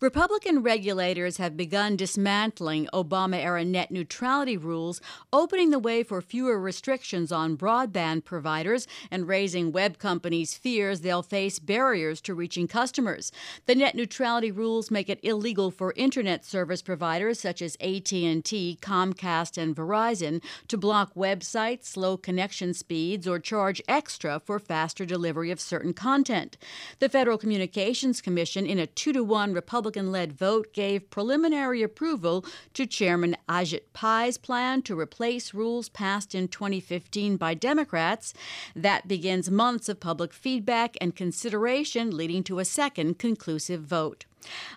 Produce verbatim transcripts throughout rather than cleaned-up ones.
Republican regulators have begun dismantling Obama-era net neutrality rules, opening the way for fewer restrictions on broadband providers and raising web companies' fears they'll face barriers to reaching customers. The net neutrality rules make it illegal for Internet service providers such as A T and T, Comcast, and Verizon to block websites, slow connection speeds, or charge extra for faster delivery of certain content. The Federal Communications Commission, in a two to one Republican-led vote, gave preliminary approval to Chairman Ajit Pai's plan to replace rules passed in twenty fifteen by Democrats. That begins months of public feedback and consideration, leading to a second conclusive vote.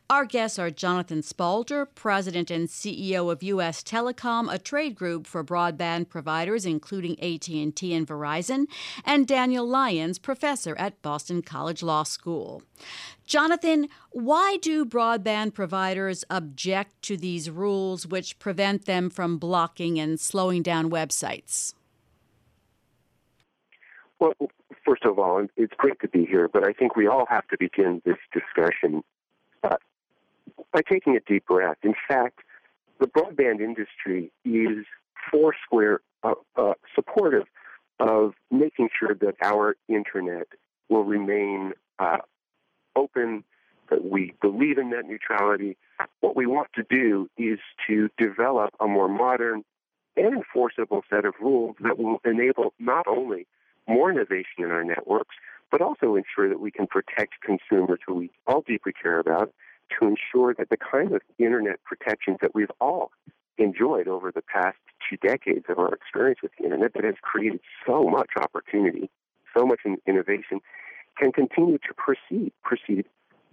Our guests are Jonathan Spalter, president and C E O of U S Telecom, a trade group for broadband providers, including A T and T and Verizon, and Daniel Lyons, professor at Boston College Law School. Jonathan, why do broadband providers object to these rules which prevent them from blocking and slowing down websites? Well, first of all, it's great to be here, but I think we all have to begin this discussion Uh, by taking a deep breath. In fact, the broadband industry is foursquare uh, uh, supportive of making sure that our Internet will remain uh, open, that we believe in net neutrality. What we want to do is to develop a more modern and enforceable set of rules that will enable not only more innovation in our networks, but also ensure that we can protect consumers who we all deeply care about, to ensure that the kind of Internet protections that we've all enjoyed over the past two decades of our experience with the Internet that has created so much opportunity, so much innovation, can continue to proceed, proceed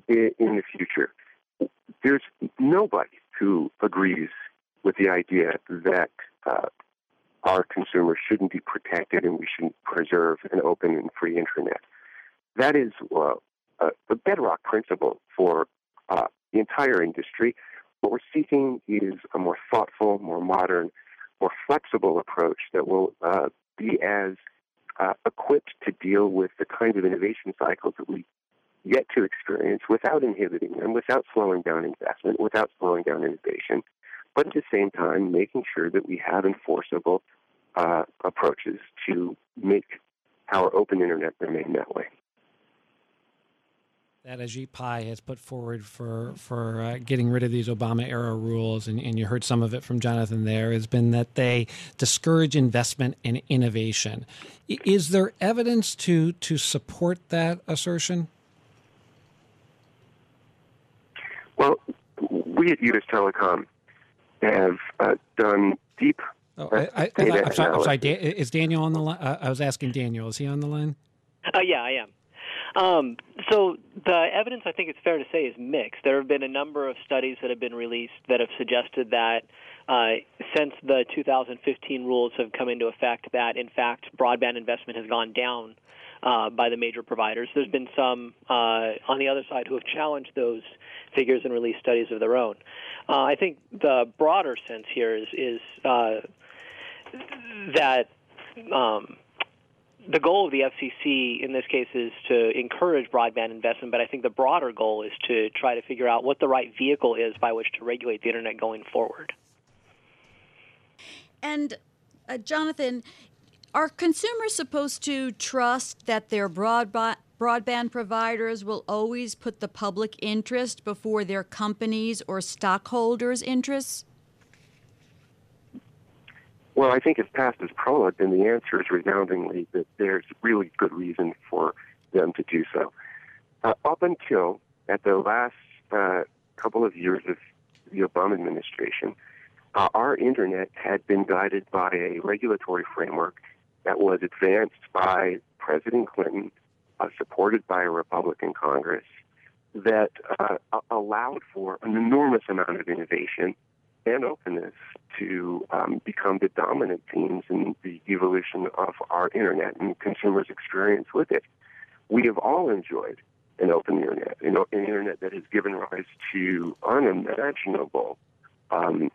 in the future. There's nobody who agrees with the idea that uh, our consumers shouldn't be protected and we shouldn't preserve an open and free Internet. That is uh, a bedrock principle for uh, the entire industry. What we're seeking is a more thoughtful, more modern, more flexible approach that will uh, be as uh, equipped to deal with the kinds of innovation cycles that we yet to experience without inhibiting them, without slowing down investment, without slowing down innovation, but at the same time making sure that we have enforceable uh, approaches to make our open Internet remain that way. That Ajit Pai has put forward for for uh, getting rid of these Obama-era rules, and, and you heard some of it from Jonathan there, has been that they discourage investment and innovation. Is there evidence to to support that assertion? Well, we at U S Telecom have uh, done deep uh, oh, I, I, data I, I'm sorry, I'm sorry. Da- is Daniel on the line? Uh, I was asking Daniel. Is he on the line? Uh, yeah, I am. Um, so the evidence, I think it's fair to say, is mixed. There have been a number of studies that have been released that have suggested that uh, since the two thousand fifteen rules have come into effect that, in fact, broadband investment has gone down uh, by the major providers. There's been some uh, on the other side who have challenged those figures and released studies of their own. Uh, I think the broader sense here is, is uh, that um, – the goal of the F C C in this case is to encourage broadband investment, but I think the broader goal is to try to figure out what the right vehicle is by which to regulate the Internet going forward. And, uh, Jonathan, are consumers supposed to trust that their broadband broadband providers will always put the public interest before their companies' or stockholders' interests? Well, I think as past as prologue, then the answer is resoundingly that there's really good reason for them to do so. Uh, up until at the last uh, couple of years of the Obama administration, uh, our Internet had been guided by a regulatory framework that was advanced by President Clinton, uh, supported by a Republican Congress, that uh, allowed for an enormous amount of innovation and openness to um, become the dominant themes in the evolution of our Internet and consumers' experience with it. We have all enjoyed an open Internet, an, an Internet that has given rise to unimaginable um,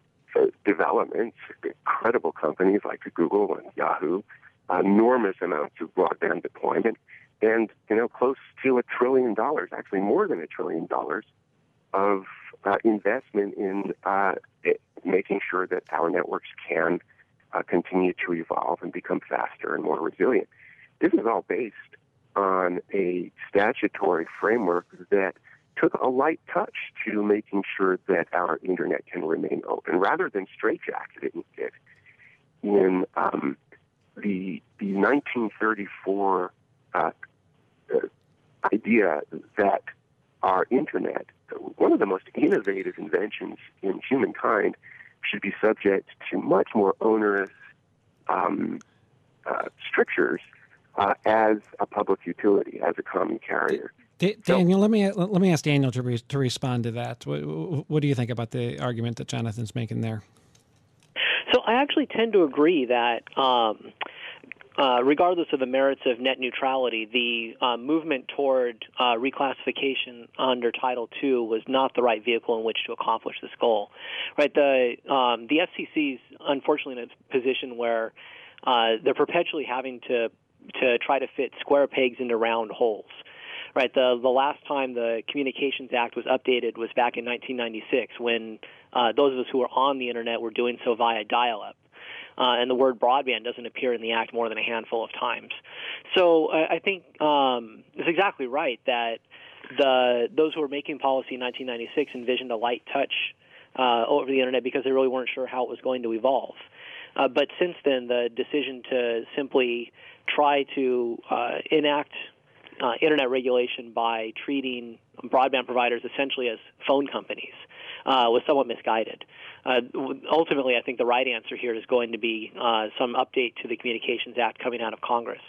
developments, incredible companies like Google and Yahoo, enormous amounts of broadband deployment, and you know, close to a trillion dollars, actually more than a trillion dollars of uh, investment in uh, it, making sure that our networks can uh, continue to evolve and become faster and more resilient. This is all based on a statutory framework that took a light touch to making sure that our internet can remain open, rather than straitjacketing it. In um, the the nineteen thirty-four uh, uh, idea that our internet, one of the most innovative inventions in humankind, should be subject to much more onerous um, uh, strictures uh, as a public utility, as a common carrier. D- Daniel, so, let me let me ask Daniel to re- to respond to that. What, what do you think about the argument that Jonathan's making there? So I actually tend to agree that um, uh, regardless of the merits of net neutrality, the uh, movement toward uh, reclassification under Title two was not the right vehicle in which to accomplish this goal. Right? The um, the F C C's unfortunately in a position where uh, they're perpetually having to to try to fit square pegs into round holes. Right, the the last time the Communications Act was updated was back in nineteen ninety-six, when uh, those of us who were on the internet were doing so via dial-up, uh, and the word broadband doesn't appear in the act more than a handful of times. So I, I think um, it's exactly right that the those who were making policy in nineteen ninety-six envisioned a light touch uh, over the internet because they really weren't sure how it was going to evolve. Uh, but since then, the decision to simply try to uh, enact Uh, internet regulation by treating broadband providers essentially as phone companies uh, was somewhat misguided. Uh, ultimately, I think the right answer here is going to be uh, some update to the Communications Act coming out of Congress.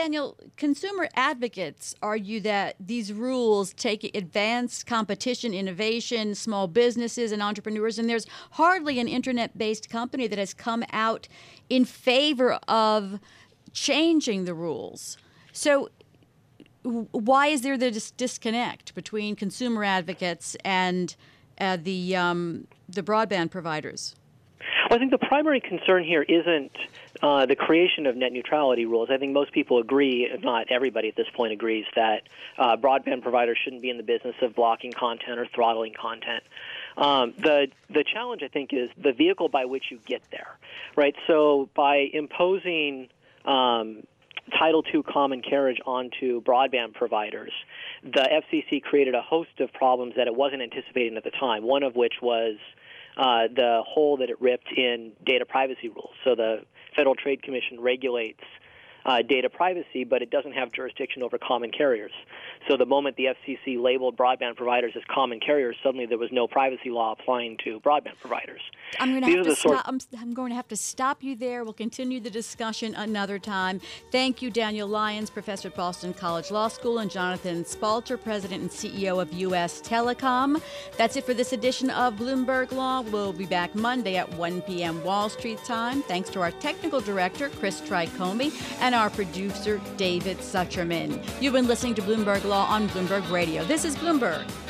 Daniel, consumer advocates argue that these rules take advance competition, innovation, small businesses and entrepreneurs, and there's hardly an internet-based company that has come out in favor of changing the rules. So why is there the dis- disconnect between consumer advocates and uh, the um, the broadband providers? Well, I think the primary concern here isn't uh, the creation of net neutrality rules. I think most people agree, if not everybody at this point agrees, that uh, broadband providers shouldn't be in the business of blocking content or throttling content. Um, the the challenge, I think, is the vehicle by which you get there, right? So by imposing um, Title two common carriage onto broadband providers, the F C C created a host of problems that it wasn't anticipating at the time, one of which was uh, the hole that it ripped in data privacy rules. So the Federal Trade Commission regulates uh, data privacy, but it doesn't have jurisdiction over common carriers. So the moment the F C C labeled broadband providers as common carriers, suddenly there was no privacy law applying to broadband providers. I'm going to have to stop. I'm, I'm going to have to stop you there. We'll continue the discussion another time. Thank you, Daniel Lyons, professor at Boston College Law School, and Jonathan Spalter, president and C E O of U S. Telecom. That's it for this edition of Bloomberg Law. We'll be back Monday at one p.m. Wall Street time. Thanks to our technical director, Chris Tricomi, and our producer, David Sucherman. You've been listening to Bloomberg Law on Bloomberg Radio. This is Bloomberg.